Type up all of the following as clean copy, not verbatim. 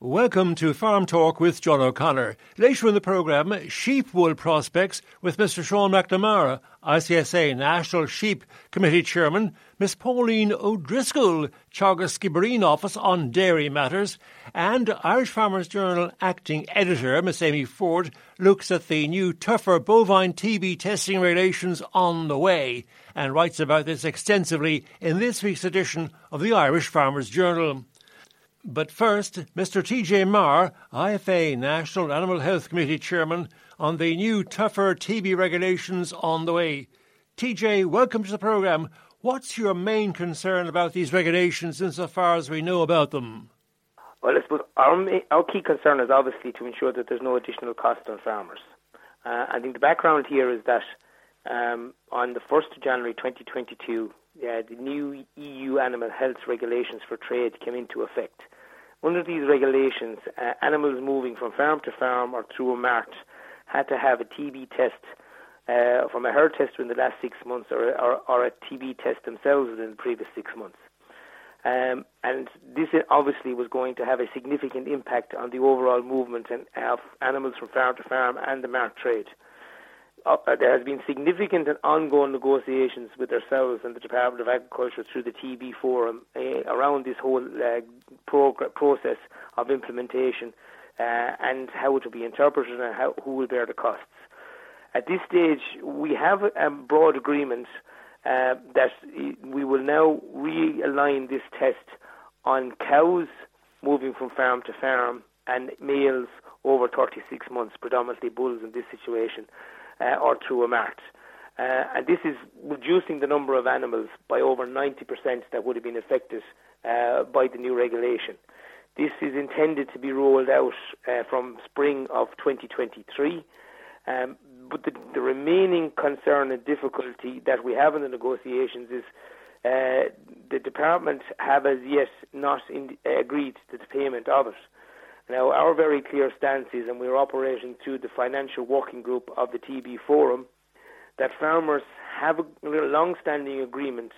Welcome to Farm Talk with John O'Connor. Later in the programme, sheep wool prospects with Mr. Sean McNamara, ICSA National Sheep Committee Chairman, Miss Pauline O'Driscoll, Skibbereen Office on Dairy Matters, and Irish Farmers Journal Acting Editor, Miss Amy Ford, looks at the new tougher bovine TB testing regulations on the way and writes about this extensively in this week's edition of the Irish Farmers Journal. But first, Mr. TJ Maher, IFA National Animal Health Committee Chairman, on the new tougher TB regulations on the way. TJ, welcome to the programme. What's your main concern about these regulations insofar as we know about them? Well, I suppose our key concern is obviously to ensure that there's no additional cost on farmers. I think the background here is that on the 1st of January 2022, the new EU animal health regulations for trade came into effect. Under these regulations, animals moving from farm to farm or through a mart had to have a TB test from a herd tester in the last 6 months or a TB test themselves within the previous 6 months. And this obviously was going to have a significant impact on the overall movement of animals from farm to farm and the mart trade. There has been significant and ongoing negotiations with ourselves and the Department of Agriculture through the TB Forum around this whole process of implementation and how it will be interpreted and who will bear the costs. At this stage, we have a broad agreement that we will now realign this test on cows moving from farm to farm and males over 36 months, predominantly bulls in this situation, or through a mart. And this is reducing the number of animals by over 90% that would have been affected by the new regulation. This is intended to be rolled out from spring of 2023. But the remaining concern and difficulty that we have in the negotiations is the department have as yet not agreed to the payment of it. Now, our very clear stance is, and we're operating through the financial working group of the TB Forum, that farmers have a long-standing agreement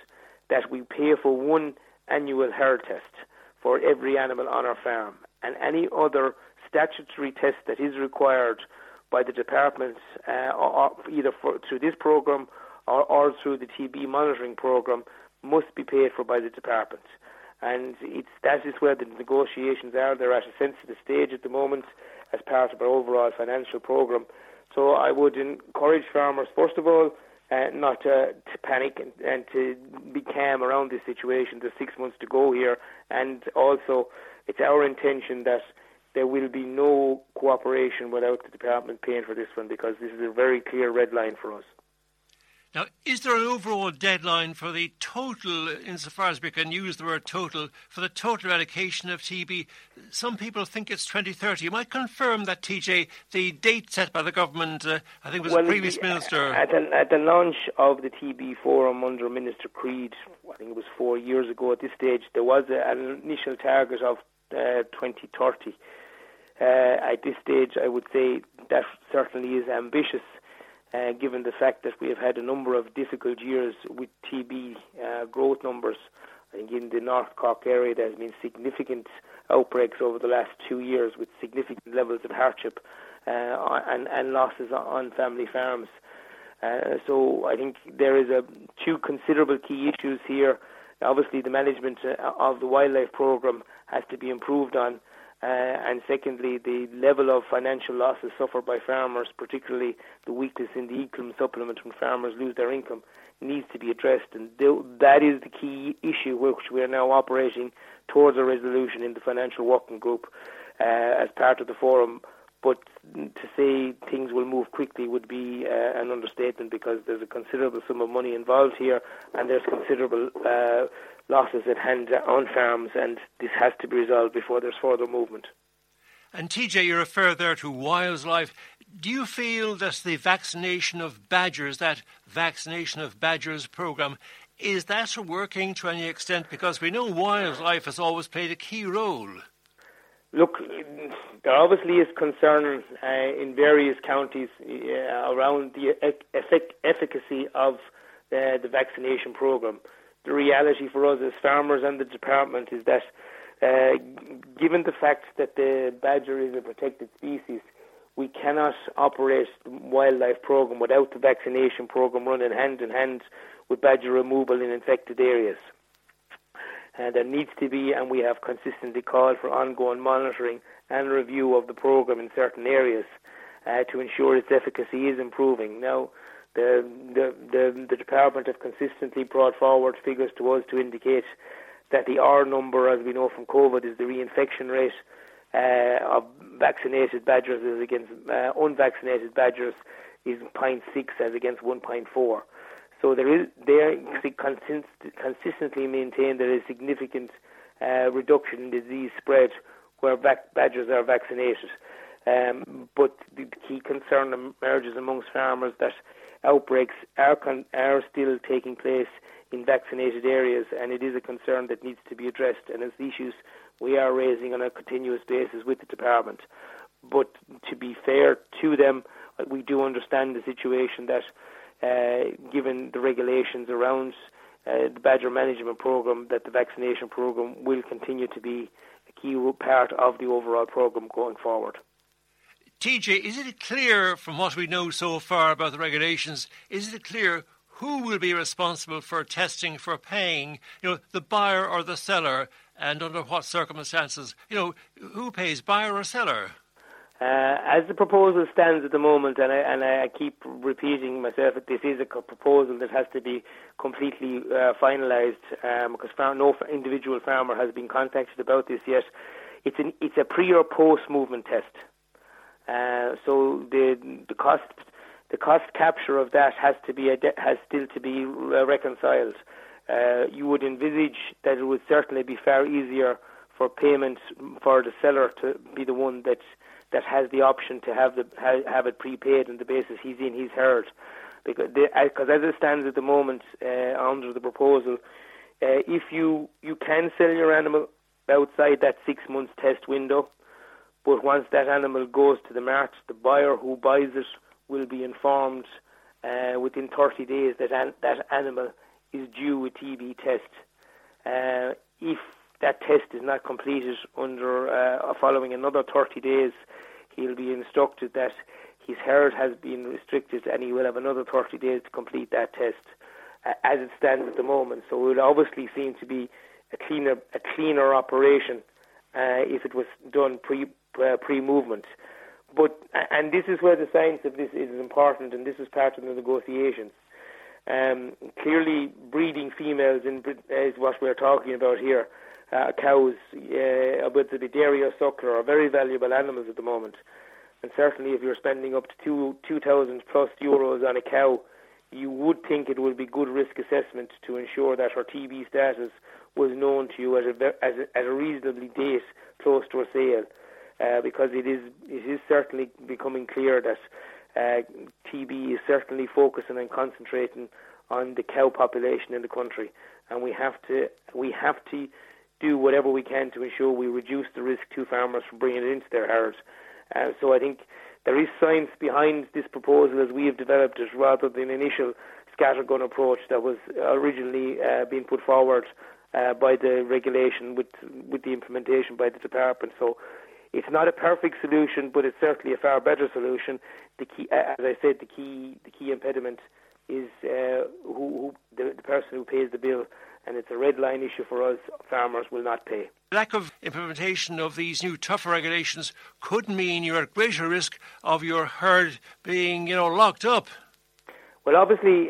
that we pay for one annual herd test for every animal on our farm, and any other statutory test that is required by the department, either through this program or through the TB monitoring program, must be paid for by the department. And that is where the negotiations are. They're at a sensitive stage at the moment as part of our overall financial program. So I would encourage farmers, first of all, not to panic and to be calm around this situation. There's 6 months to go here. And also, it's our intention that there will be no cooperation without the department paying for this one, because this is a very clear red line for us. Now, is there an overall deadline for the total, insofar as we can use the word total, for the total eradication of TB? Some people think it's 2030. You might confirm that, TJ, the date set by the government, I think it was the previous minister. At the launch of the TB Forum under Minister Creed, I think it was 4 years ago at this stage, there was an initial target of 2030. At this stage, I would say that certainly is ambitious, given the fact that we have had a number of difficult years with TB growth numbers. I think in the North Cork area, there has been significant outbreaks over the last 2 years with significant levels of hardship and losses on family farms. So I think there is two considerable key issues here obviously the management of the wildlife programme has to be improved on, and secondly, the level of financial losses suffered by farmers, particularly the weakness in the income supplement when farmers lose their income, needs to be addressed. And that is the key issue which we are now operating towards a resolution in the financial working group as part of the forum. But to say things will move quickly would be an understatement, because there's a considerable sum of money involved here and there's considerable losses at hand on farms, and this has to be resolved before there's further movement. And TJ, you refer there to wildlife. Do you feel that the vaccination of badgers, programme, is that working to any extent? Because we know wildlife has always played a key role. Look, there obviously is concern in various counties around the efficacy of the vaccination programme. The reality for us as farmers and the department is that given the fact that the badger is a protected species, we cannot operate the wildlife programme without the vaccination programme running hand in hand with badger removal in infected areas. There needs to be, and we have consistently called for, ongoing monitoring and review of the programme in certain areas to ensure its efficacy is improving. Now, the department have consistently brought forward figures to us to indicate that the R number, as we know from COVID, is the reinfection rate of vaccinated badgers as against unvaccinated badgers is 0.6 as against 1.4. So consistently maintained there is significant reduction in disease spread where badgers are vaccinated. But the key concern emerges amongst farmers that outbreaks are still taking place in vaccinated areas, and it is a concern that needs to be addressed, and it's issues we are raising on a continuous basis with the department. But to be fair to them, we do understand the situation that given the regulations around the badger management programme, that the vaccination programme will continue to be a key part of the overall programme going forward. TJ, is it clear from what we know so far about the regulations, is it clear who will be responsible for testing, for paying, the buyer or the seller, and under what circumstances? Who pays, buyer or seller? As the proposal stands at the moment, and I keep repeating myself that this is a proposal that has to be completely finalised, because no individual farmer has been contacted about this yet. It's a pre or post movement test, so the cost capture of that has still to be reconciled. You would envisage that it would certainly be far easier for payments for the seller to be the one that has the option to have it prepaid on the basis he's in, he's heard. Because as it stands at the moment under the proposal, if you can sell your animal outside that 6 months test window, but once that animal goes to the mart, the buyer who buys it will be informed within 30 days that animal is due a TB test. If that test is not completed under following another 30 days, he'll be instructed that his herd has been restricted and he will have another 30 days to complete that test as it stands at the moment. So it would obviously seem to be a cleaner operation if it was done pre-movement. And this is where the science of this is important, and this is part of the negotiations. Clearly, breeding females is what we're talking about here. Cows, whether they be dairy or suckler, are very valuable animals at the moment. And certainly if you're spending up to €2,000+ on a cow, you would think it would be good risk assessment to ensure that her TB status was known to you at a reasonably date close to a sale, because it is certainly becoming clear that TB is certainly focusing and concentrating on the cow population in the country, and we have to do whatever we can to ensure we reduce the risk to farmers from bringing it into their herds. So I think there is science behind this proposal as we have developed it, rather than the initial scattergun approach that was originally being put forward by the regulation with the implementation by the department. So it's not a perfect solution, but it's certainly a far better solution. The key impediment is the person who pays the bill and it's a red line issue for us. Farmers will not pay. Lack of implementation of these new tougher regulations could mean you're at greater risk of your herd being, locked up. Well, obviously,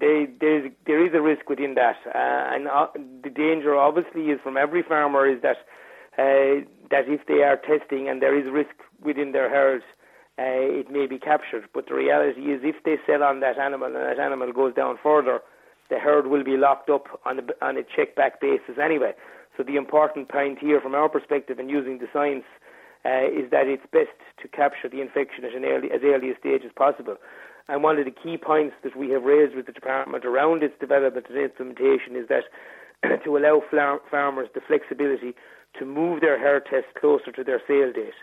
there is a risk within that, and the danger obviously is from every farmer is that if they are testing and there is risk within their herd, it may be captured. But the reality is, if they sell on that animal and that animal goes down further, the herd will be locked up on a check-back basis anyway. So the important point here from our perspective and using the science is that it's best to capture the infection at as early a stage as possible. And one of the key points that we have raised with the department around its development and implementation is that to allow farmers the flexibility to move their herd tests closer to their sale date.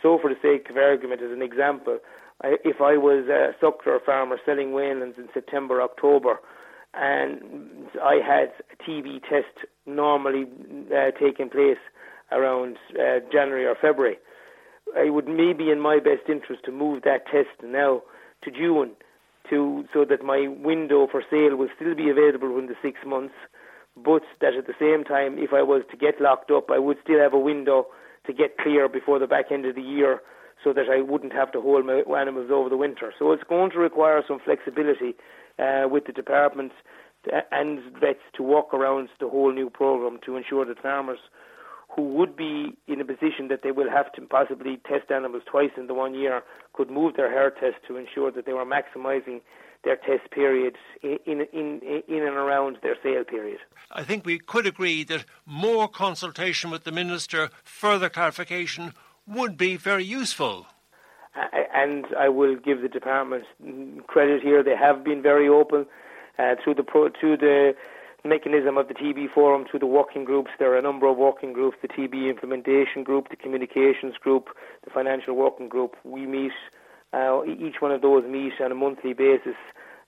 So for the sake of argument, as an example, if I was a suckler farmer selling Waylands in September, October, and I had a TB test normally taking place around January or February, it would maybe in my best interest to move that test now to June, so that my window for sale will still be available within the 6 months, but that at the same time, if I was to get locked up, I would still have a window to get clear before the back end of the year, so that I wouldn't have to hold my animals over the winter. So it's going to require some flexibility with the department and vets to walk around the whole new programme to ensure that farmers who would be in a position that they will have to possibly test animals twice in the 1 year could move their herd test to ensure that they were maximising their test periods in and around their sale period. I think we could agree that more consultation with the Minister, further clarification, would be very useful. And I will give the department credit here. They have been very open through the mechanism of the TB Forum, through the working groups. There are a number of working groups, the TB Implementation Group, the Communications Group, the Financial Working Group. We meet, each one of those meet on a monthly basis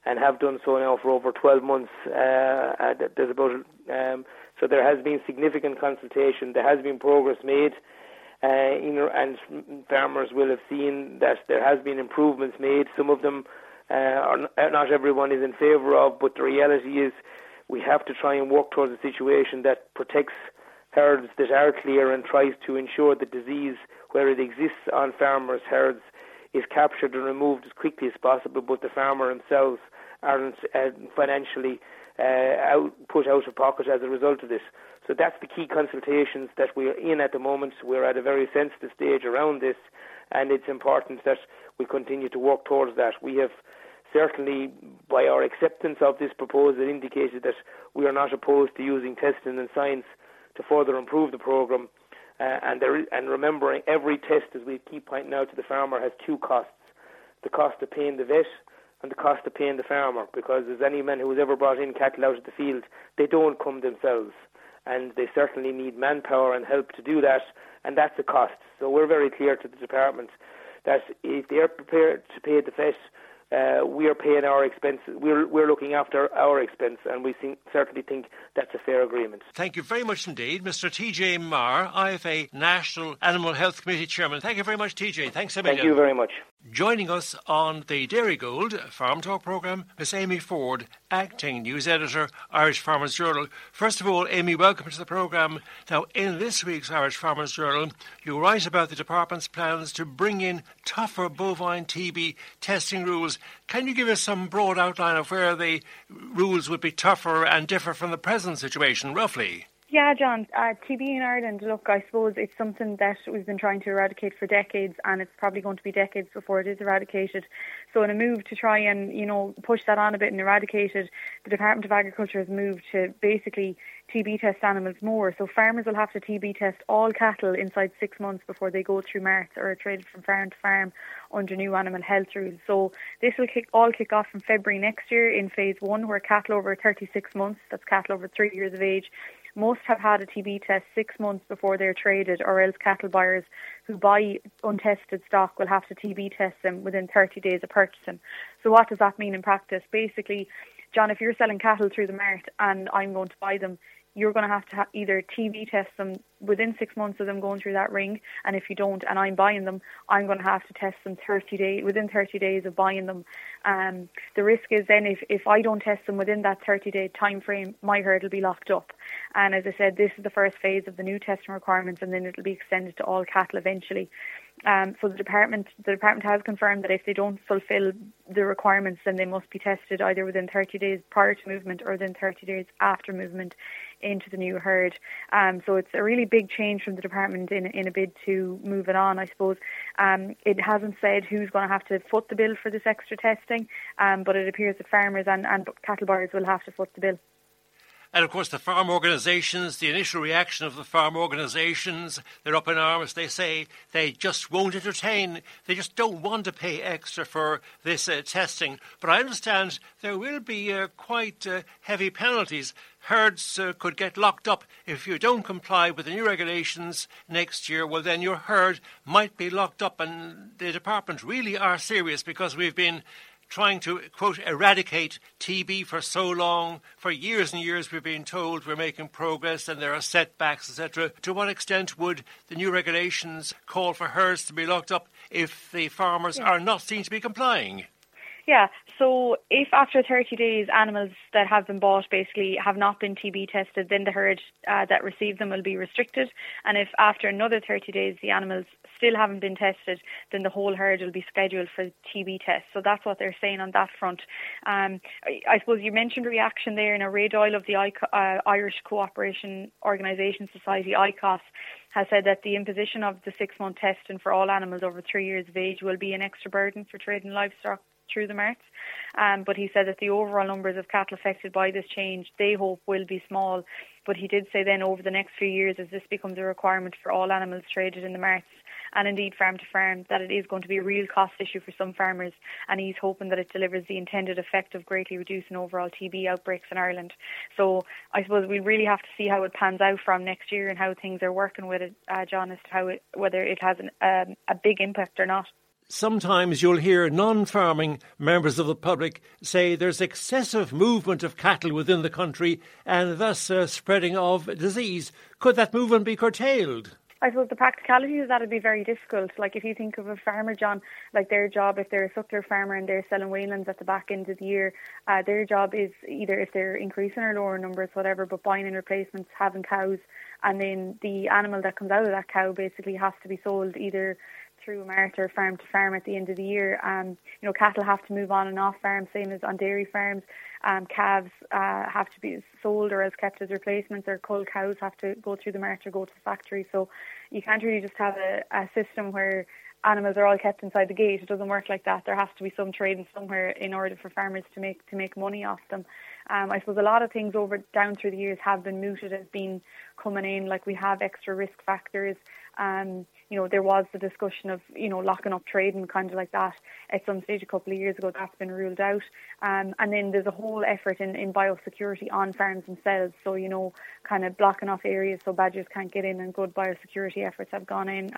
and have done so now for over 12 months. So there has been significant consultation. There has been progress made, and farmers will have seen that there has been improvements made. Some of them not everyone is in favour of, but the reality is we have to try and work towards a situation that protects herds that are clear and tries to ensure that disease, where it exists on farmers' herds, is captured and removed as quickly as possible, but the farmer themselves aren't financially put out of pocket as a result of this. So that's the key consultations that we're in at the moment. We're at a very sensitive stage around this, and it's important that we continue to work towards that. We have certainly, by our acceptance of this proposal, indicated that we are not opposed to using testing and science to further improve the programme. And remembering every test, as we keep pointing out to the farmer, has two costs: the cost of paying the vet and the cost of paying the farmer. Because as any man who has ever brought in cattle out of the field, they don't come themselves, and they certainly need manpower and help to do that, and that's a cost. So we're very clear to the department that if they are prepared to pay the vet, we are paying our expenses. We're looking after our expense, and we certainly think that's a fair agreement. Thank you very much indeed, Mr. TJ Marr, IFA National Animal Health Committee Chairman. Thank you very much, TJ. Thanks a million. Thank you very much. Joining us on the Dairy Gold Farm Talk programme, Miss Amy Ford, Acting News Editor, Irish Farmers Journal. First of all, Amy, welcome to the programme. Now, in this week's Irish Farmers Journal, you write about the department's plans to bring in tougher bovine TB testing rules. Can you give us some broad outline of where the rules would be tougher and differ from the present situation, roughly? Yeah, John, TB in Ireland, look, I suppose it's something that we've been trying to eradicate for decades, and it's probably going to be decades before it is eradicated. So in a move to try and, push that on a bit and eradicate it, the Department of Agriculture has moved to basically TB test animals more. So farmers will have to TB test all cattle inside 6 months before they go through marts or are traded from farm to farm under new animal health rules. So this will kick off from February next year in phase one, where cattle over 36 months, that's cattle over 3 years of age, must have had a TB test 6 months before they're traded, or else cattle buyers who buy untested stock will have to TB test them within 30 days of purchasing. So what does that mean in practice? Basically, John, if you're selling cattle through the mart and I'm going to buy them, you're going to have either TB test them within 6 months of them going through that ring, and if you don't, and I'm buying them, I'm going to have to test them within 30 days of buying them. The risk is then if I don't test them within that 30-day time frame, my herd will be locked up. And as I said, this is the first phase of the new testing requirements, and then it'll be extended to all cattle eventually. So the department has confirmed that if they don't fulfil the requirements, then they must be tested either within 30 days prior to movement or within 30 days after movement into the new herd. So it's a really big change from the department in a bid to move it on, I suppose. It hasn't said who's going to have to foot the bill for this extra testing, but it appears that farmers and cattle buyers will have to foot the bill. And of course the farm organisations, the initial reaction of the farm organisations, they're up in arms. They say they just won't entertain, they just don't want to pay extra for this testing. But I understand there will be quite heavy penalties. Herds could get locked up if you don't comply with the new regulations next year. Well, then your herd might be locked up, and the department really are serious, because we've been trying to, quote, eradicate TB for so long. For years and years we've been told we're making progress and there are setbacks, etc. To what extent would the new regulations call for herds to be locked up if the farmers are not seen to be complying? Yeah, so if after 30 days animals that have been bought basically have not been TB tested, then the herd that received them will be restricted. And if after another 30 days the animals still haven't been tested, then the whole herd will be scheduled for TB tests. So that's what they're saying on that front. I suppose you mentioned reaction there. In a Ray Doyle of the Irish Cooperation Organisation Society, ICOS, has said that the imposition of the 6-month testing for all animals over 3 years of age will be an extra burden for trading livestock through the marts, but he said that the overall numbers of cattle affected by this change, they hope, will be small. But he did say then over the next few years, as this becomes a requirement for all animals traded in the marts and indeed farm to farm, that it is going to be a real cost issue for some farmers, and he's hoping that it delivers the intended effect of greatly reducing overall TB outbreaks in Ireland. So I suppose we really have to see how it pans out from next year and how things are working with it, John, as to how whether it has a big impact or not. Sometimes you'll hear non-farming members of the public say there's excessive movement of cattle within the country and thus spreading of disease. Could that movement be curtailed? I suppose the practicality of that would be very difficult. Like if you think of a farmer, John, like their job, if they're a suckler farmer and they're selling weanlings at the back end of the year, their job is either, if they're increasing or lowering numbers, whatever, but buying in replacements, having cows, and then the animal that comes out of that cow basically has to be sold either through a mart or farm to farm at the end of the year. You know, cattle have to move on and off farm, same as on dairy farms. Calves have to be sold or as kept as replacements, or cull cows have to go through the mart or go to the factory. So you can't really just have a system where animals are all kept inside the gate. It doesn't work like that. There has to be some trading somewhere in order for farmers to make money off them. I suppose a lot of things over down through the years have been mooted as being coming in, like we have extra risk factors. You know, there was the discussion of, you know, locking up trade and kind of like that at some stage a couple of years ago. That's been ruled out. And then there's a whole effort in biosecurity on farms themselves. So, you know, kind of blocking off areas so badgers can't get in, and good biosecurity efforts have gone in.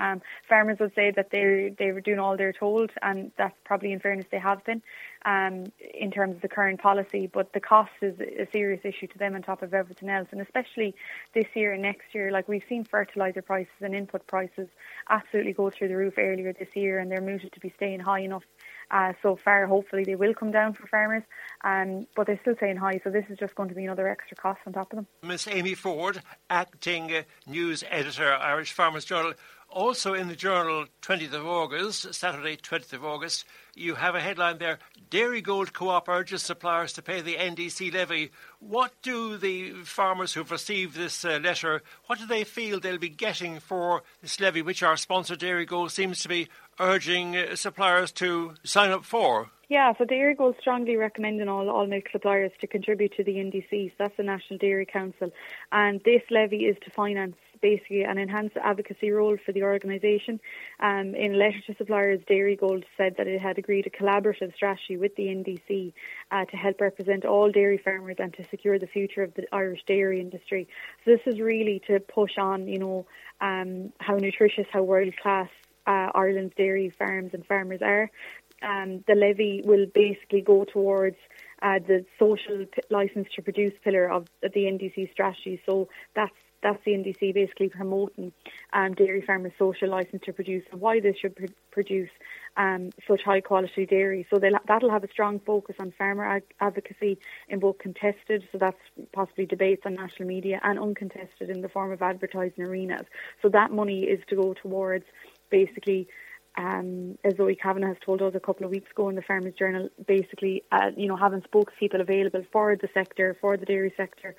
Farmers would say that they were doing all they're told, and that's probably, in fairness, they have been in terms of the current policy. But the cost is a serious issue to them on top of everything else. And especially this year and next year, like we've seen fertiliser prices and input prices absolutely go through the roof earlier this year, and they're mooted to be staying high enough so far. Hopefully they will come down for farmers, but they're still staying high, so this is just going to be another extra cost on top of them. Miss Amy Ford, Acting News Editor, Irish Farmers Journal. Also in the journal, 20th of August, Saturday 20th of August, you have a headline there, Dairy Gold Co-op urges suppliers to pay the NDC levy. What do the farmers who've received this letter, what do they feel they'll be getting for this levy, which our sponsor Dairy Gold seems to be urging suppliers to sign up for? Yeah, so Dairy Gold strongly recommending all milk suppliers to contribute to the NDC, so that's the National Dairy Council, and this levy is to finance basically an enhanced advocacy role for the organisation. In a letter to suppliers, Dairy Gold said that it had agreed a collaborative strategy with the NDC to help represent all dairy farmers and to secure the future of the Irish dairy industry. So this is really to push on, you know, how nutritious, how world-class Ireland's dairy farms and farmers are. The levy will basically go towards the social license to produce pillar of the NDC strategy. So that's the NDC basically promoting dairy farmers' social licence to produce and why they should produce such high-quality dairy. So that'll have a strong focus on farmer advocacy in both contested, so that's possibly debates on national media, and uncontested in the form of advertising arenas. So that money is to go towards basically, as Zoe Kavanagh has told us a couple of weeks ago in the Farmers Journal, basically, having spokespeople available for the sector, for the dairy sector,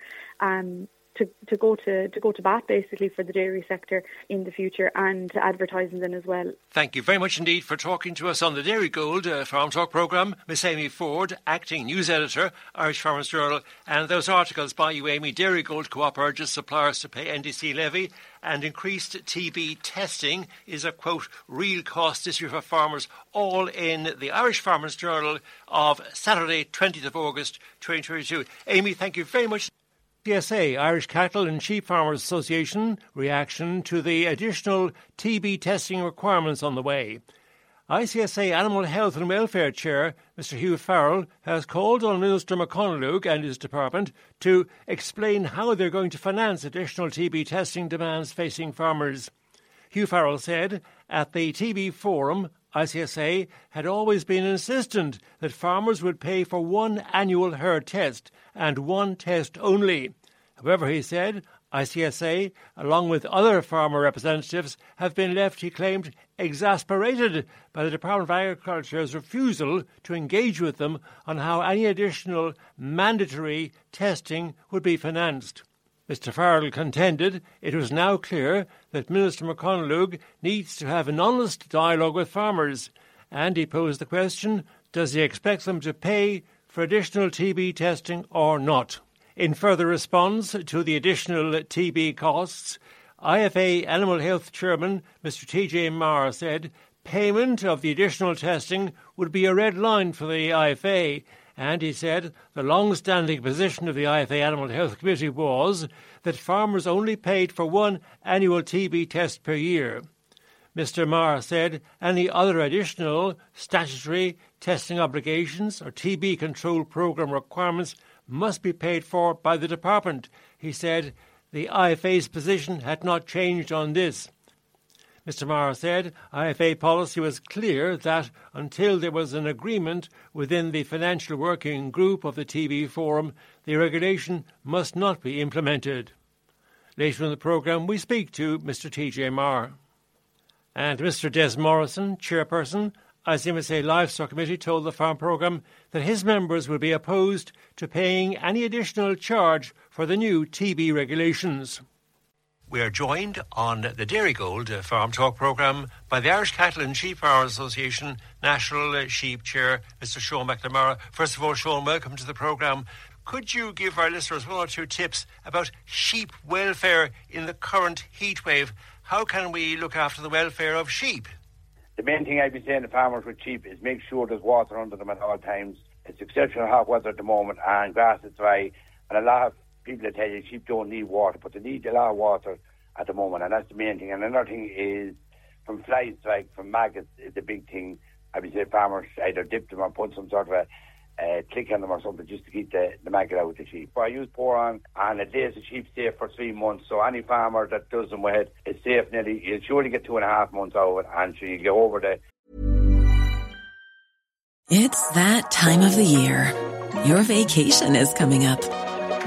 to go to bat basically for the dairy sector in the future, and to advertising then as well. Thank you very much indeed for talking to us on the Dairy Gold Farm Talk programme. Miss Amy Ford, Acting News Editor, Irish Farmers Journal, and those articles by you, Amy. Dairy Gold Co-op urges suppliers to pay NDC levy, and increased TB testing is a, quote, real cost issue for farmers, all in the Irish Farmers Journal of Saturday 20th of August 2022. Amy, thank you very much. ICSA, Irish Cattle and Sheep Farmers Association, reaction to the additional TB testing requirements on the way. ICSA Animal Health and Welfare Chair, Mr Hugh Farrell, has called on Minister McConaughey and his department to explain how they're going to finance additional TB testing demands facing farmers. Hugh Farrell said at the TB Forum, ICSA had always been insistent that farmers would pay for one annual herd test and one test only. However, he said, ICSA, along with other farmer representatives, have been left, he claimed, exasperated by the Department of Agriculture's refusal to engage with them on how any additional mandatory testing would be financed. Mr Farrell contended it was now clear that Minister McConaughey needs to have an honest dialogue with farmers, and he posed the question, does he expect them to pay for additional TB testing or not? In further response to the additional TB costs, IFA Animal Health Chairman Mr TJ Maher said payment of the additional testing would be a red line for the IFA. And he said the long-standing position of the IFA Animal Health Committee was that farmers only paid for one annual TB test per year. Mr Maher said any other additional statutory testing obligations or TB control programme requirements must be paid for by the department. He said the IFA's position had not changed on this. Mr Maher said IFA policy was clear that until there was an agreement within the financial working group of the TB Forum, the regulation must not be implemented. Later in the programme, we speak to Mr TJ Maher. And Mr Des Morrison, chairperson, ICMSA Livestock Committee, told the Farm Programme that his members would be opposed to paying any additional charge for the new TB regulations. We are joined on the Dairy Gold Farm Talk programme by the Irish Cattle and Sheep Farmers Association National Sheep Chair, Mr Sean McNamara. First of all, Sean, welcome to the programme. Could you give our listeners one or two tips about sheep welfare in the current heatwave? How can we look after the welfare of sheep? The main thing I've been saying to farmers with sheep is make sure there's water under them at all times. It's exceptional hot weather at the moment and grass is dry, and a lot of people that tell you sheep don't need water, but they need a lot of water at the moment, and that's the main thing. And another thing is from fly strike, from maggots is a big thing. I would say farmers either dip them or put some sort of a click on them or something just to keep the maggot out of the sheep. I use Poron, and it lays the sheep safe for 3 months, so any farmer that does them with it is safe nearly. You'll surely get 2.5 months out of it, and so you get over the... It's that time of the year. Your vacation is coming up.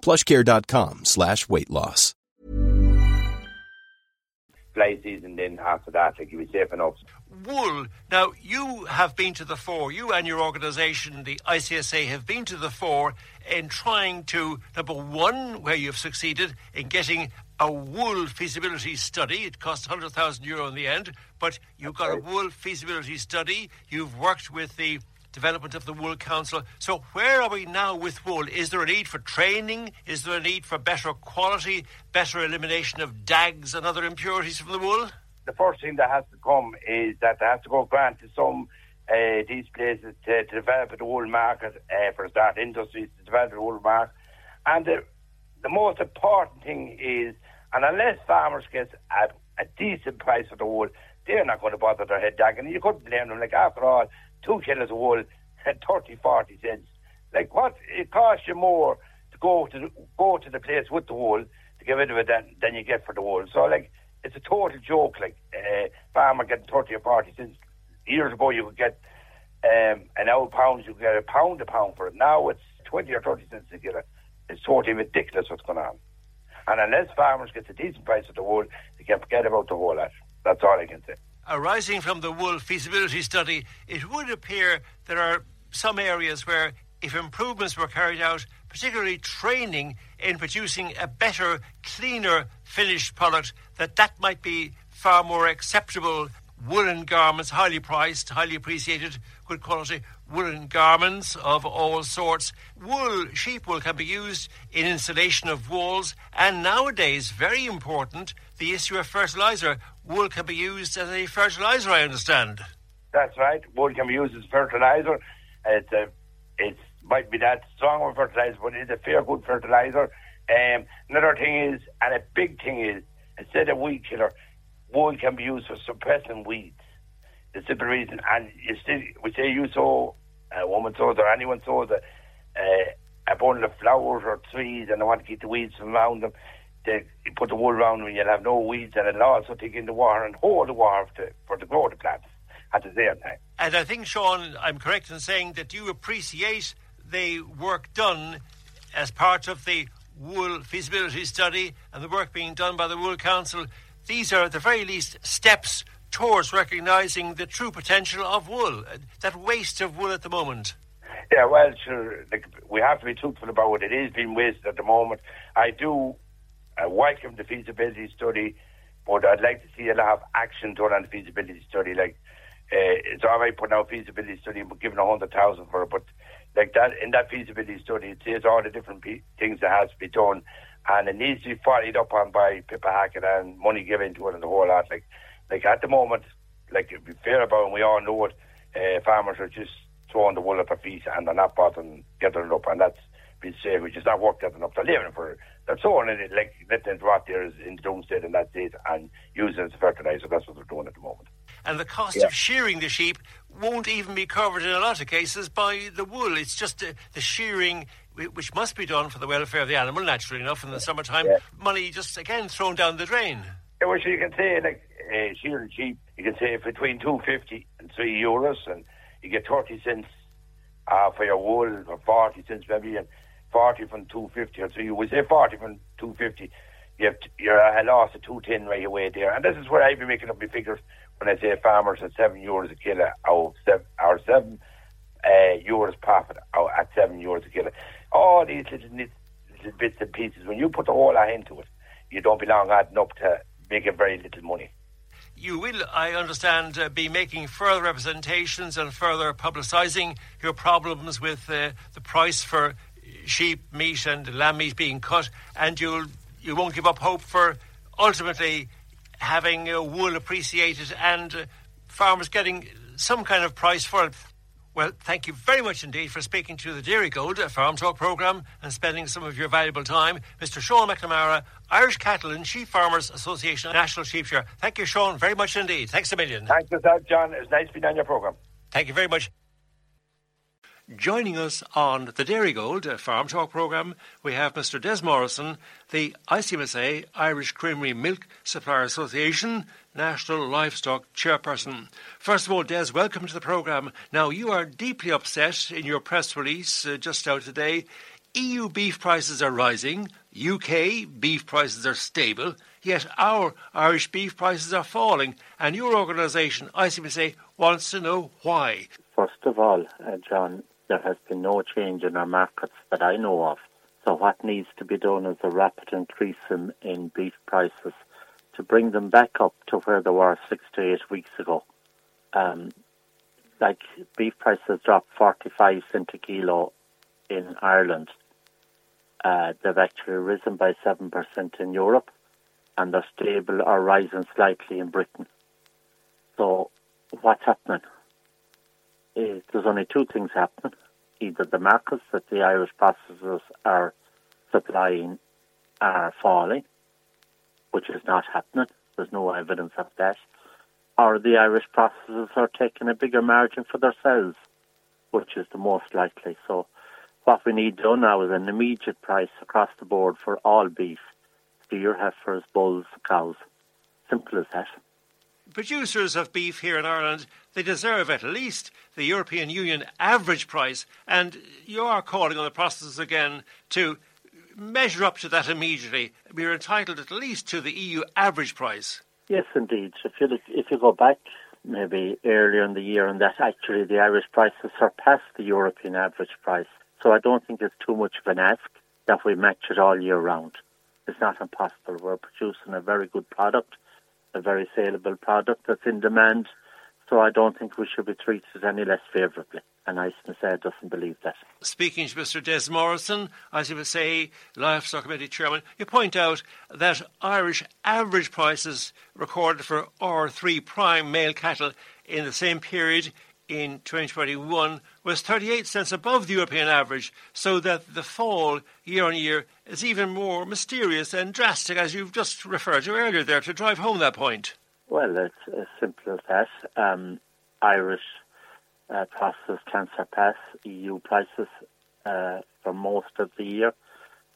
PlushCare.com/weight loss. Fly season then after that, like you were safe enough. Wool, now you have been to the fore, you and your organisation, the ICSA, have been to the fore in trying to, number one, where you've succeeded in getting a wool feasibility study. It cost €100,000 in the end, but you've got a wool feasibility study. You've worked with the development of the Wool Council. So where are we now with wool? Is there a need for training? Is there a need for better quality, better elimination of dags and other impurities from the wool? The first thing that has to come is that there has to go grant to some these places to develop the wool market, for a start, industries to develop the wool market. And the most important thing is, and unless farmers get a decent price for the wool, they're not going to bother their head dagging. You couldn't blame them. Like, after all, 2 kilos of wool at 30, 40 cents. Like, what? It costs you more to go to the place with the wool to get rid of it than you get for the wool. So, like, it's a total joke. Like, farmer getting 30 or 40 cents. Years ago, you could get an old pound, you could get a pound for it. Now it's 20 or 30 cents a kilo. It's totally ridiculous what's going on. And unless farmers get a decent price of the wool, they can forget about the whole lot. That's all I can say. Arising from the wool feasibility study, it would appear there are some areas where, if improvements were carried out, particularly training in producing a better, cleaner finished product, that might be far more acceptable. Woolen garments, highly priced, highly appreciated, good quality woolen garments of all sorts. Wool, sheep wool, can be used in insulation of walls, and nowadays, very important, the issue of fertiliser. Wool can be used as a fertiliser, I understand. That's right. Wool can be used as fertiliser. It might be that strong of fertiliser, but it's a fair good fertiliser. Another thing is, and a big thing is, instead of weed killer, wool can be used for suppressing weeds. The simple reason, and you see, we say you sow, a woman sows or anyone sows a bundle of flowers or trees and they want to keep the weeds from around them, you put the wool around them and you'll have no weeds, and it'll also take in the water and hold the water for to grow the plants at the same time. And I think, Sean, I'm correct in saying that you appreciate the work done as part of the wool feasibility study and the work being done by the Wool Council. These are, at the very least, steps towards recognising the true potential of wool, that waste of wool at the moment. Yeah, well, sure, we have to be truthful about it. It is being wasted at the moment. I welcome the feasibility study, but I'd like to see a lot of action done on the feasibility study. Like, it's all right putting out a feasibility study and giving 100,000 for it, but like that, in that feasibility study, it says all the different things that has to be done, and it needs to be followed up on by Pippa Hackett and money given to it and the whole lot. Like at the moment, like, to be fair about it, we all know it, farmers are just throwing the wool at their feet and they're not bothering gathering it up, and that's been said, which is not worth getting up. They're living for it. They're throwing it, like, letting it rot there in Doomstead, and that's it, and using it as a fertiliser. That's what they're doing at the moment. And the cost of shearing the sheep won't even be covered in a lot of cases by the wool. It's just the shearing, which must be done for the welfare of the animal, naturally enough, in the summertime. Yeah. Money just, again, thrown down the drain. Yeah, well, so you can say, like, shearing sheep, you can say between €2.50 and €3, and you get 30 cents for your wool, or 40 cents maybe, and 40 from 250, or so you would say 40 from 250, you're a loss of 210 right away there. And this is where I've been making up my figures when I say farmers at €7 a kilo, or €7 profit at €7 a kilo. All these little bits and pieces, when you put the whole eye into it, you don't be long adding up to making very little money. You will, I understand, be making further representations and further publicising your problems with the price for sheep meat and lamb meat being cut, and you won't give up hope for ultimately having wool appreciated and farmers getting some kind of price for it. Well, thank you very much indeed for speaking to the Dairy Gold Farm Talk programme and spending some of your valuable time. Mr. Sean McNamara, Irish Cattle and Sheep Farmers Association National Sheep Shearer. Thank you, Sean, very much indeed. Thanks a million. Thanks for that, John. It's nice being on your programme. Thank you very much. Joining us on the Dairy Gold Farm Talk programme, we have Mr. Des Morrison, the ICMSA, Irish Creamery Milk Supplier Association, National Livestock Chairperson. First of all, Des, welcome to the programme. Now, you are deeply upset in your press release just out today. EU beef prices are rising, UK beef prices are stable, yet our Irish beef prices are falling, and your organisation, ICMSA, wants to know why. First of all, John, there has been no change in our markets that I know of. So what needs to be done is a rapid increase in beef prices to bring them back up to where they were 6 to 8 weeks ago. Like beef prices dropped 45 cents a kilo in Ireland. They've actually risen by 7% in Europe, and they're stable or rising slightly in Britain. So what's happening? There's only two things happening. Either the markets that the Irish processors are supplying are falling, which is not happening. There's no evidence of that. Or the Irish processors are taking a bigger margin for themselves, which is the most likely. So what we need done now is an immediate price across the board for all beef, steer, heifers, bulls, cows. Simple as that. Producers of beef here in Ireland, they deserve at least the European Union average price, and you are calling on the processors again to measure up to that immediately. We are entitled at least to the EU average price. Yes, indeed. If you go back maybe earlier in the year, and that actually the Irish prices surpassed the European average price. So I don't think it's too much of an ask that we match it all year round. It's not impossible. We're producing a very good product, a very saleable product that's in demand, so I don't think we should be treated any less favourably. And ICMSA doesn't believe that. Speaking to Mr. Des Morrison, ICMSA Livestock Committee Chairman, you point out that Irish average prices recorded for R3 prime male cattle in the same period in 2021 was 38 cents above the European average, so that the fall year on year is even more mysterious and drastic, as you've just referred to earlier there, to drive home that point. Well, it's as simple as that. Irish prices can surpass EU prices for most of the year.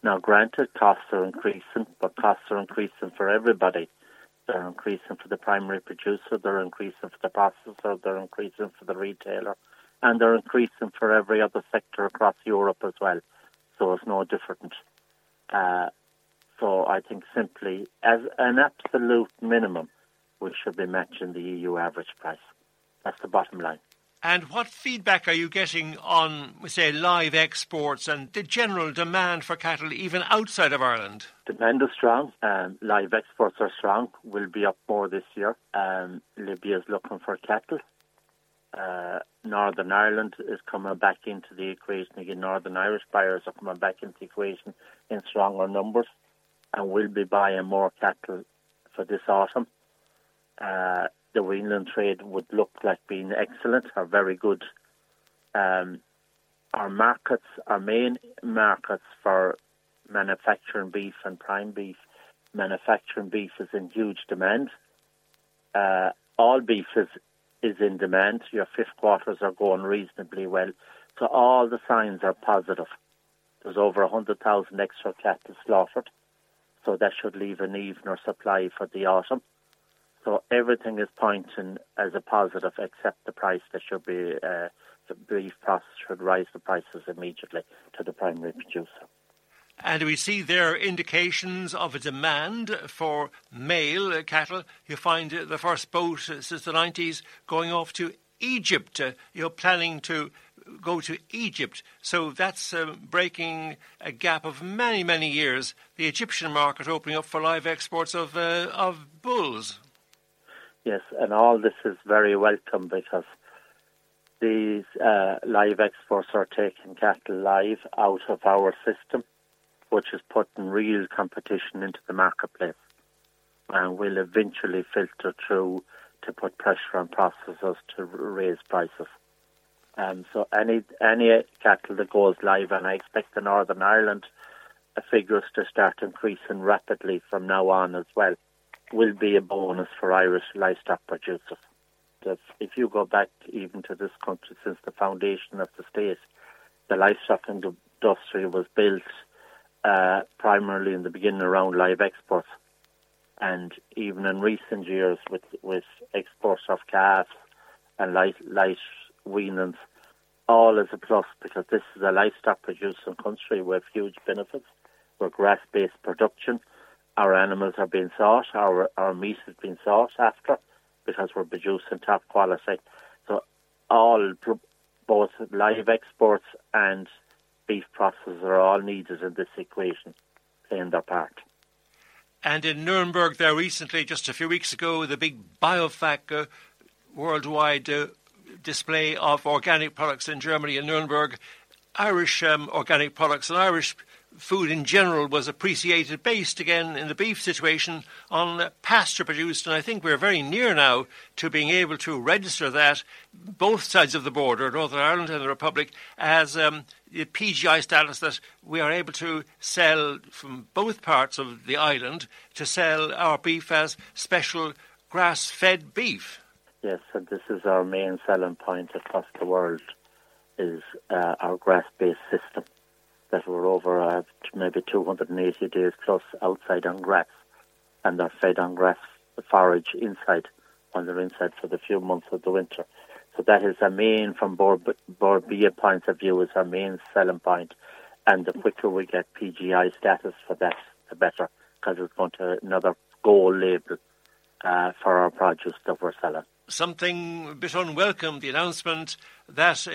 Now, granted, costs are increasing, but costs are increasing for everybody. They're increasing for the primary producer, they're increasing for the processor, they're increasing for the retailer, and they're increasing for every other sector across Europe as well. So it's no different. So I think simply, as an absolute minimum, we should be matching the EU average price. That's the bottom line. And what feedback are you getting on, say, live exports and the general demand for cattle, even outside of Ireland? Demand is strong. Live exports are strong. We'll be up more this year. Libya's looking for cattle. Northern Ireland is coming back into the equation again. Northern Irish buyers are coming back into the equation in stronger numbers, and we'll be buying more cattle for this autumn. The Greenland trade would look like being excellent or very good. Our main markets for manufacturing beef and prime beef, manufacturing beef is in huge demand. All beef is in demand. Your fifth quarters are going reasonably well. So all the signs are positive. There's over 100,000 extra cattle slaughtered. So that should leave an evener supply for the autumn. So everything is pointing as a positive, except the price that should be, the beef process should rise the prices immediately to the primary producer. And we see there indications of a demand for male cattle. You find the first boat since the 90s going off to Egypt. You're planning to go to Egypt. So that's breaking a gap of many, many years. The Egyptian market opening up for live exports of bulls. Yes, and all this is very welcome because these live exports are taking cattle live out of our system, which is putting real competition into the marketplace and will eventually filter through to put pressure on processors to raise prices. So any cattle that goes live, and I expect the Northern Ireland figures to start increasing rapidly from now on as well, will be a bonus for Irish livestock producers. If you go back even to this country since the foundation of the state, the livestock industry was built primarily in the beginning around live exports. And even in recent years with exports of calves and light weanings, all is a plus, because this is a livestock producing country with huge benefits. We're grass-based production. Our animals are being sought. Our meat is being sought after, because we're producing top quality. So both live exports and beef processors are all needed in this equation, playing their part. And in Nuremberg there recently, just a few weeks ago, the big BioFac worldwide display of organic products in Germany, in Nuremberg. Irish organic products and Irish food in general was appreciated, based again in the beef situation on pasture produced, and I think we're very near now to being able to register that, both sides of the border, Northern Ireland and the Republic, as the PGI status, that we are able to sell from both parts of the island, to sell our beef as special grass-fed beef. Yes, and this is our main selling point across the world, is our grass-based system, that we're over maybe 280 days plus outside on grass, and they're fed on grass forage inside, when they're inside for the few months of the winter. So that is our main, from Borbia point of view, is our main selling point. And the quicker we get PGI status for that, the better, because it's going to another gold label for our produce that we're selling. Something a bit unwelcome, the announcement that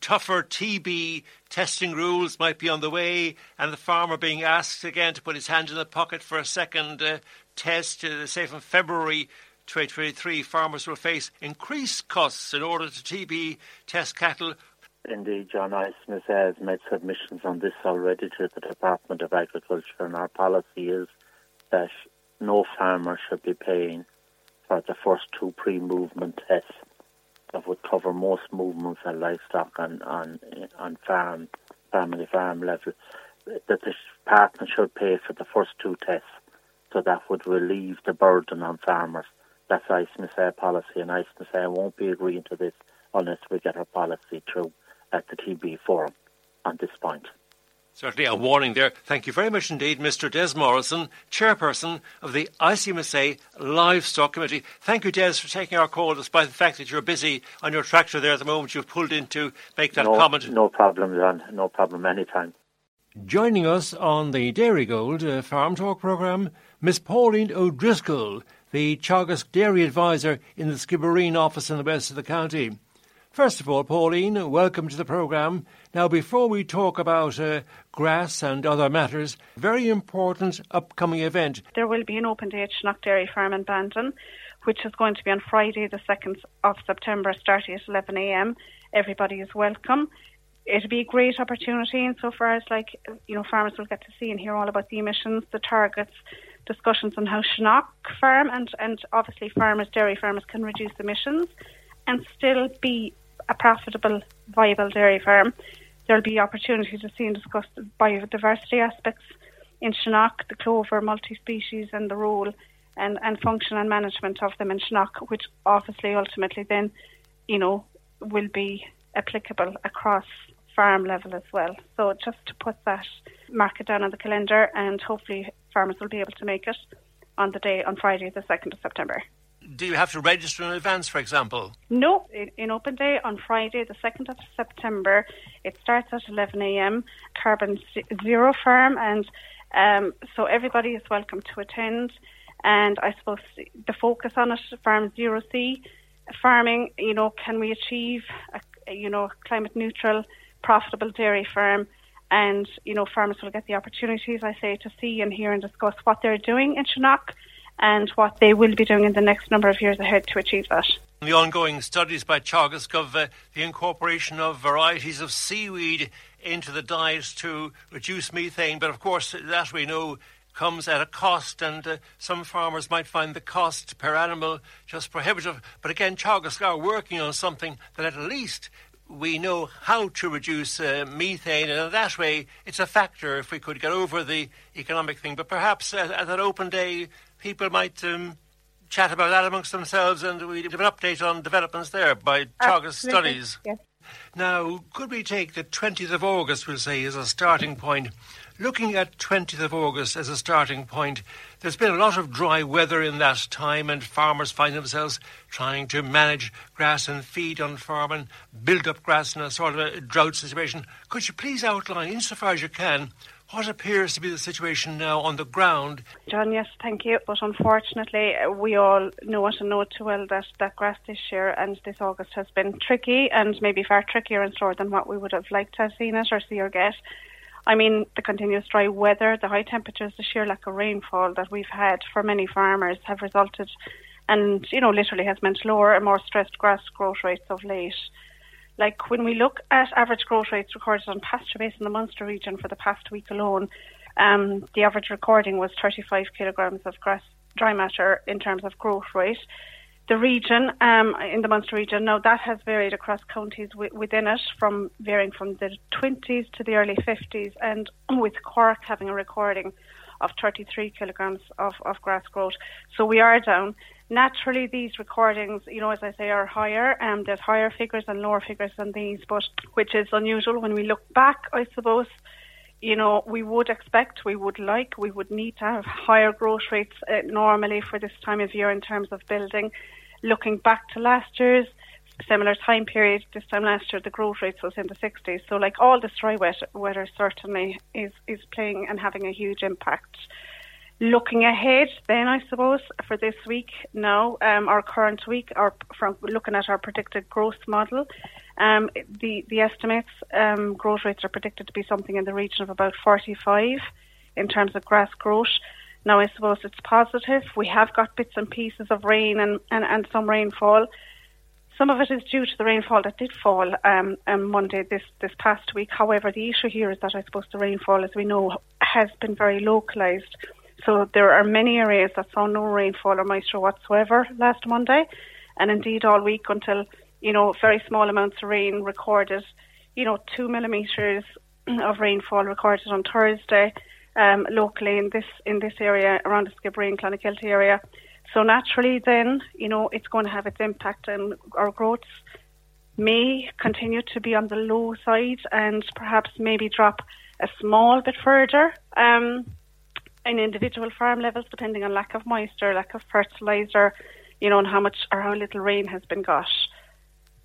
tougher TB testing rules might be on the way, and the farmer being asked again to put his hand in the pocket for a second test. Say from February 2023, farmers will face increased costs in order to TB test cattle. Indeed, John ICMSA has made submissions on this already to the Department of Agriculture, and our policy is that no farmer should be paying the first two pre-movement tests that would cover most movements and livestock on farm, family farm level, that the partner should pay for the first two tests. So that would relieve the burden on farmers. That's ICMSA policy, and ICMSA won't be agreeing to this unless we get our policy through at the TB Forum on this point. Certainly a warning there. Thank you very much indeed, Mr. Des Morrison, chairperson of the ICMSA Livestock Committee. Thank you, Des, for taking our call, despite the fact that you're busy on your tractor there at the moment. You've pulled in to make that comment. No problem, John. No problem, anytime. Joining us on the Dairy Gold Farm Talk programme, Miss Pauline O'Driscoll, the Teagasc Dairy Advisor in the Skibbereen office in the west of the county. First of all, Pauline, welcome to the programme. Now, before we talk about grass and other matters, very important upcoming event. There will be an open day at Shanok Dairy Farm in Bandon, which is going to be on Friday the 2nd of September, starting at 11 a.m. Everybody is welcome. It'll be a great opportunity insofar as, farmers will get to see and hear all about the emissions, the targets, discussions on how Shanok Farm and obviously farmers, dairy farmers, can reduce emissions and still be a profitable, viable dairy farm. There'll be opportunities to see and discuss the biodiversity aspects in Shanok, the clover, multi-species, and the role and function and management of them in Shanok, which obviously ultimately then, will be applicable across farm level as well. So just to put that, mark it down on the calendar, and hopefully farmers will be able to make it on the day on Friday the 2nd of September. Do you have to register in advance, for example? No. In open day on Friday, the 2nd of September, it starts at 11 a.m, Carbon Zero Farm, and so everybody is welcome to attend. And I suppose the focus on it, Farm Zero C, farming, can we achieve a climate neutral, profitable dairy farm? And, farmers will get the opportunities, I say, to see and hear and discuss what they're doing in Shanok, and what they will be doing in the next number of years ahead to achieve that. The ongoing studies by Teagasc of the incorporation of varieties of seaweed into the diet to reduce methane, but of course that we know comes at a cost, and some farmers might find the cost per animal just prohibitive. But again, Teagasc are working on something that at least we know how to reduce methane, and in that way it's a factor if we could get over the economic thing. But perhaps at an open day, people might chat about that amongst themselves, and we'd have an update on developments there by Teagasc studies. Yes. Now, could we take the 20th of August, we'll say, as a starting point? Looking at 20th of August as a starting point, there's been a lot of dry weather in that time, and farmers find themselves trying to manage grass and feed on farm and build up grass in a sort of a drought situation. Could you please outline, insofar as you can, what appears to be the situation now on the ground? John, yes, thank you. But unfortunately, we all know it and know it too well that grass this year and this August has been tricky, and maybe far trickier and slower than what we would have liked to have seen it or see or get. I mean, the continuous dry weather, the high temperatures, the sheer lack of rainfall that we've had for many farmers have resulted and, you know, literally has meant lower and more stressed grass growth rates of late. Like when we look at average growth rates recorded on PastureBase in the Munster region for the past week alone, the average recording was 35 kilograms of grass dry matter in terms of growth rate. The region, in the Munster region, now that has varied across counties within it, varying from the 20s to the early 50s, and with Cork having a recording of 33 kilograms of grass growth. So we are down. Naturally, these recordings, you know, as I say, are higher. There's higher figures and lower figures than these, but which is unusual. When we look back, I suppose, you know, we would need to have higher growth rates normally for this time of year in terms of building. Looking back to last year's similar time period, this time last year, the growth rates was in the 60s. So like all this dry weather certainly is playing and having a huge impact. Looking ahead then, I suppose, for this week now, our current week, from looking at our predicted growth model, the estimates, growth rates are predicted to be something in the region of about 45 in terms of grass growth. Now, I suppose it's positive. We have got bits and pieces of rain and some rainfall. Some of it is due to the rainfall that did fall on Monday this past week. However, the issue here is that I suppose the rainfall, as we know, has been very localised. So there are many areas that saw no rainfall or moisture whatsoever last Monday, and indeed all week until, you know, very small amounts of rain recorded, you know, 2 millimetres of rainfall recorded on Thursday locally in this area around the Skibbereen, Clonakilty area. So naturally then, you know, it's going to have its impact, and our growths may continue to be on the low side and perhaps maybe drop a small bit further in individual farm levels, depending on lack of moisture, lack of fertiliser, you know, and how much or how little rain has been got.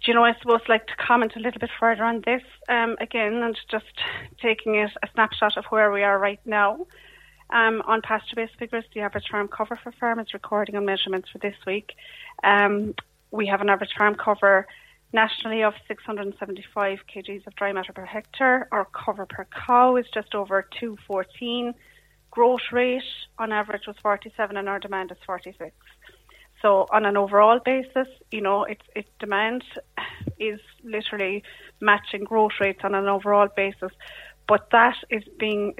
Do you know, I suppose, like, to comment a little bit further on this again, and just taking it a snapshot of where we are right now. On pasture-based figures, the average farm cover for farmers recording and measurements for this week. We have an average farm cover nationally of 675 kgs of dry matter per hectare. Our cover per cow is just over 214. Growth rate on average was 47 and our demand is 46. So on an overall basis, you know, its demand is literally matching growth rates on an overall basis. But that is being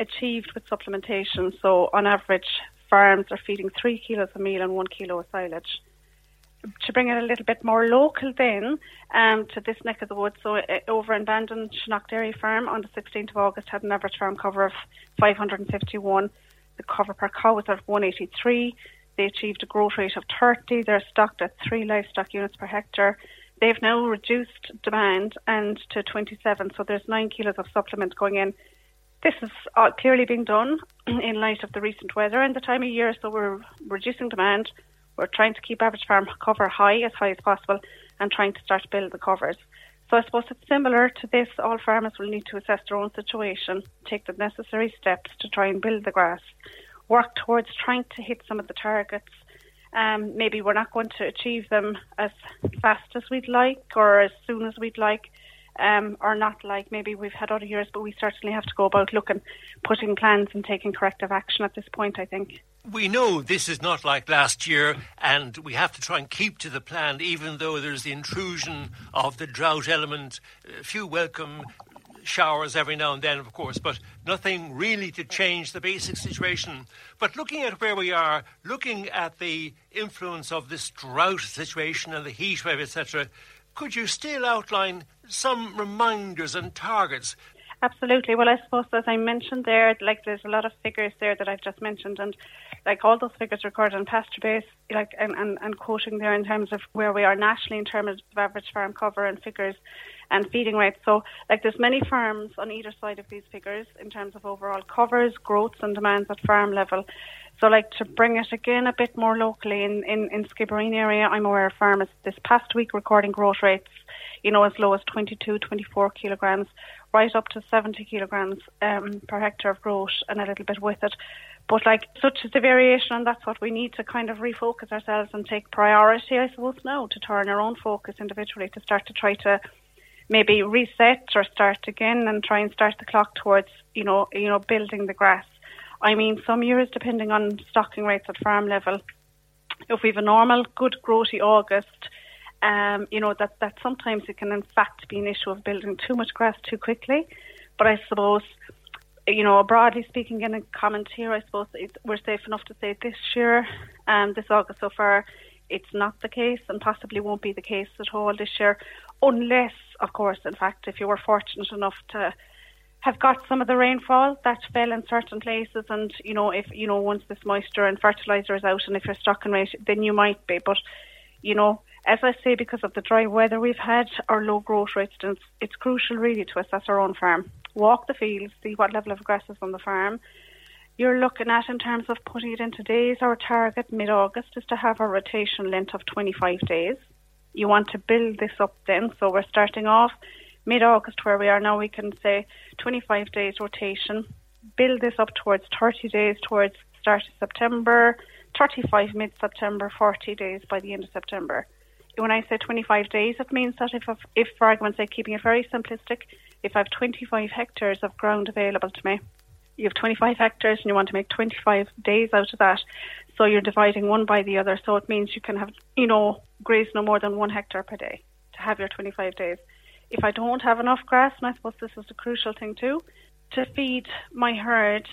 achieved with supplementation. So on average, farms are feeding 3 kilos of meal and 1 kilo of silage. To bring it a little bit more local then, to this neck of the woods, so over in Bandon, Shanok Dairy Farm on the 16th of August had an average farm cover of 551. The cover per cow was at 183. They achieved a growth rate of 30. They're stocked at 3 livestock units per hectare. They've now reduced demand and to 27, so there's 9 kilos of supplement going in. This is clearly being done in light of the recent weather and the time of year, so we're reducing demand. We're trying to keep average farm cover high as possible, and trying to start to build the covers. So I suppose it's similar to this. All farmers will need to assess their own situation, take the necessary steps to try and build the grass, work towards trying to hit some of the targets. Maybe we're not going to achieve them as fast as we'd like or as soon as we'd like. Or not like maybe we've had other years, but we certainly have to go about looking, putting plans and taking corrective action at this point, I think. We know this is not like last year, and we have to try and keep to the plan, even though there's the intrusion of the drought element. A few welcome showers every now and then, of course, but nothing really to change the basic situation. But looking at where we are, looking at the influence of this drought situation and the heat wave, etc., could you still outline some reminders and targets? Absolutely. Well, I suppose, as I mentioned there, like there's a lot of figures there that I've just mentioned, and like all those figures recorded on PastureBase, like and quoting there in terms of where we are nationally in terms of average farm cover and figures and feeding rates. So like there's many farms on either side of these figures in terms of overall covers, growths and demands at farm level. So like to bring it again a bit more locally in Skibbereen area, I'm aware of farmers this past week recording growth rates, you know, as low as 22, 24 kilograms, right up to 70 kilograms per hectare of growth and a little bit with it. But like such is the variation, and that's what we need to kind of refocus ourselves and take priority, I suppose, now to turn our own focus individually to start to try to maybe reset or start again and try and start the clock towards, you know, building the grass. I mean, some years, depending on stocking rates at farm level, if we have a normal, good, growthy August, you know, that sometimes it can in fact be an issue of building too much grass too quickly. But I suppose, you know, broadly speaking, in a comment here, I suppose we're safe enough to say this year, this August so far, it's not the case and possibly won't be the case at all this year, unless, of course, in fact, if you were fortunate enough to have got some of the rainfall that fell in certain places, and you know, if you know, once this moisture and fertilizer is out, and if you're stocking rate, then you might be. But you know, as I say, because of the dry weather we've had, our low growth rates, it's crucial really to assess our own farm, walk the fields, see what level of grass is on the farm. You're looking at in terms of putting it in today's, our target mid-August is to have a rotation length of 25 days. You want to build this up then, so we're starting off mid-August where we are now, we can say 25 days rotation, build this up towards 30 days towards start of September, 35 mid-September, 40 days by the end of September. When I say 25 days, it means that if for argument's sake, keeping it very simplistic, if I have 25 hectares of ground available to me, you have 25 hectares and you want to make 25 days out of that, so you're dividing one by the other, so it means you can have, you know, graze no more than 1 hectare per day to have your 25 days. If I don't have enough grass, and I suppose this is the crucial thing too, to feed my herd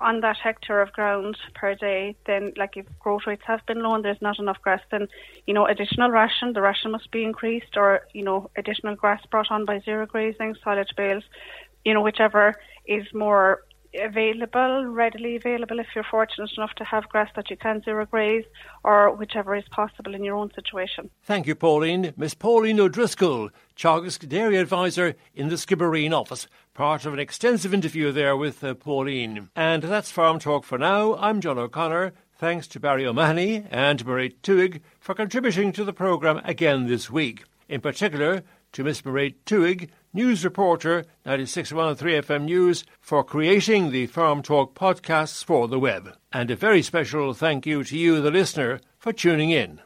on that hectare of ground per day, then like if growth rates have been low and there's not enough grass, then, you know, additional ration, the ration must be increased, or, you know, additional grass brought on by zero grazing, solid bales, you know, whichever is more available, readily available if you're fortunate enough to have grass that you can zero graze, or whichever is possible in your own situation. Thank you, Pauline. Miss Pauline O'Driscoll, Teagasc Dairy Advisor in the Skibbereen office. Part of an extensive interview there with Pauline. And that's Farm Talk for now. I'm John O'Connor. Thanks to Barry O'Mahony and Mairead Tuig for contributing to the programme again this week. In particular, to Miss Mairead Tuig, news reporter, 96.1 3FM News, for creating the Farm Talk podcasts for the web. And a very special thank you to you, the listener, for tuning in.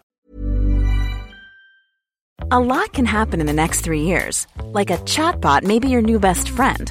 A lot can happen in the next 3 years. Like a chatbot may be your new best friend.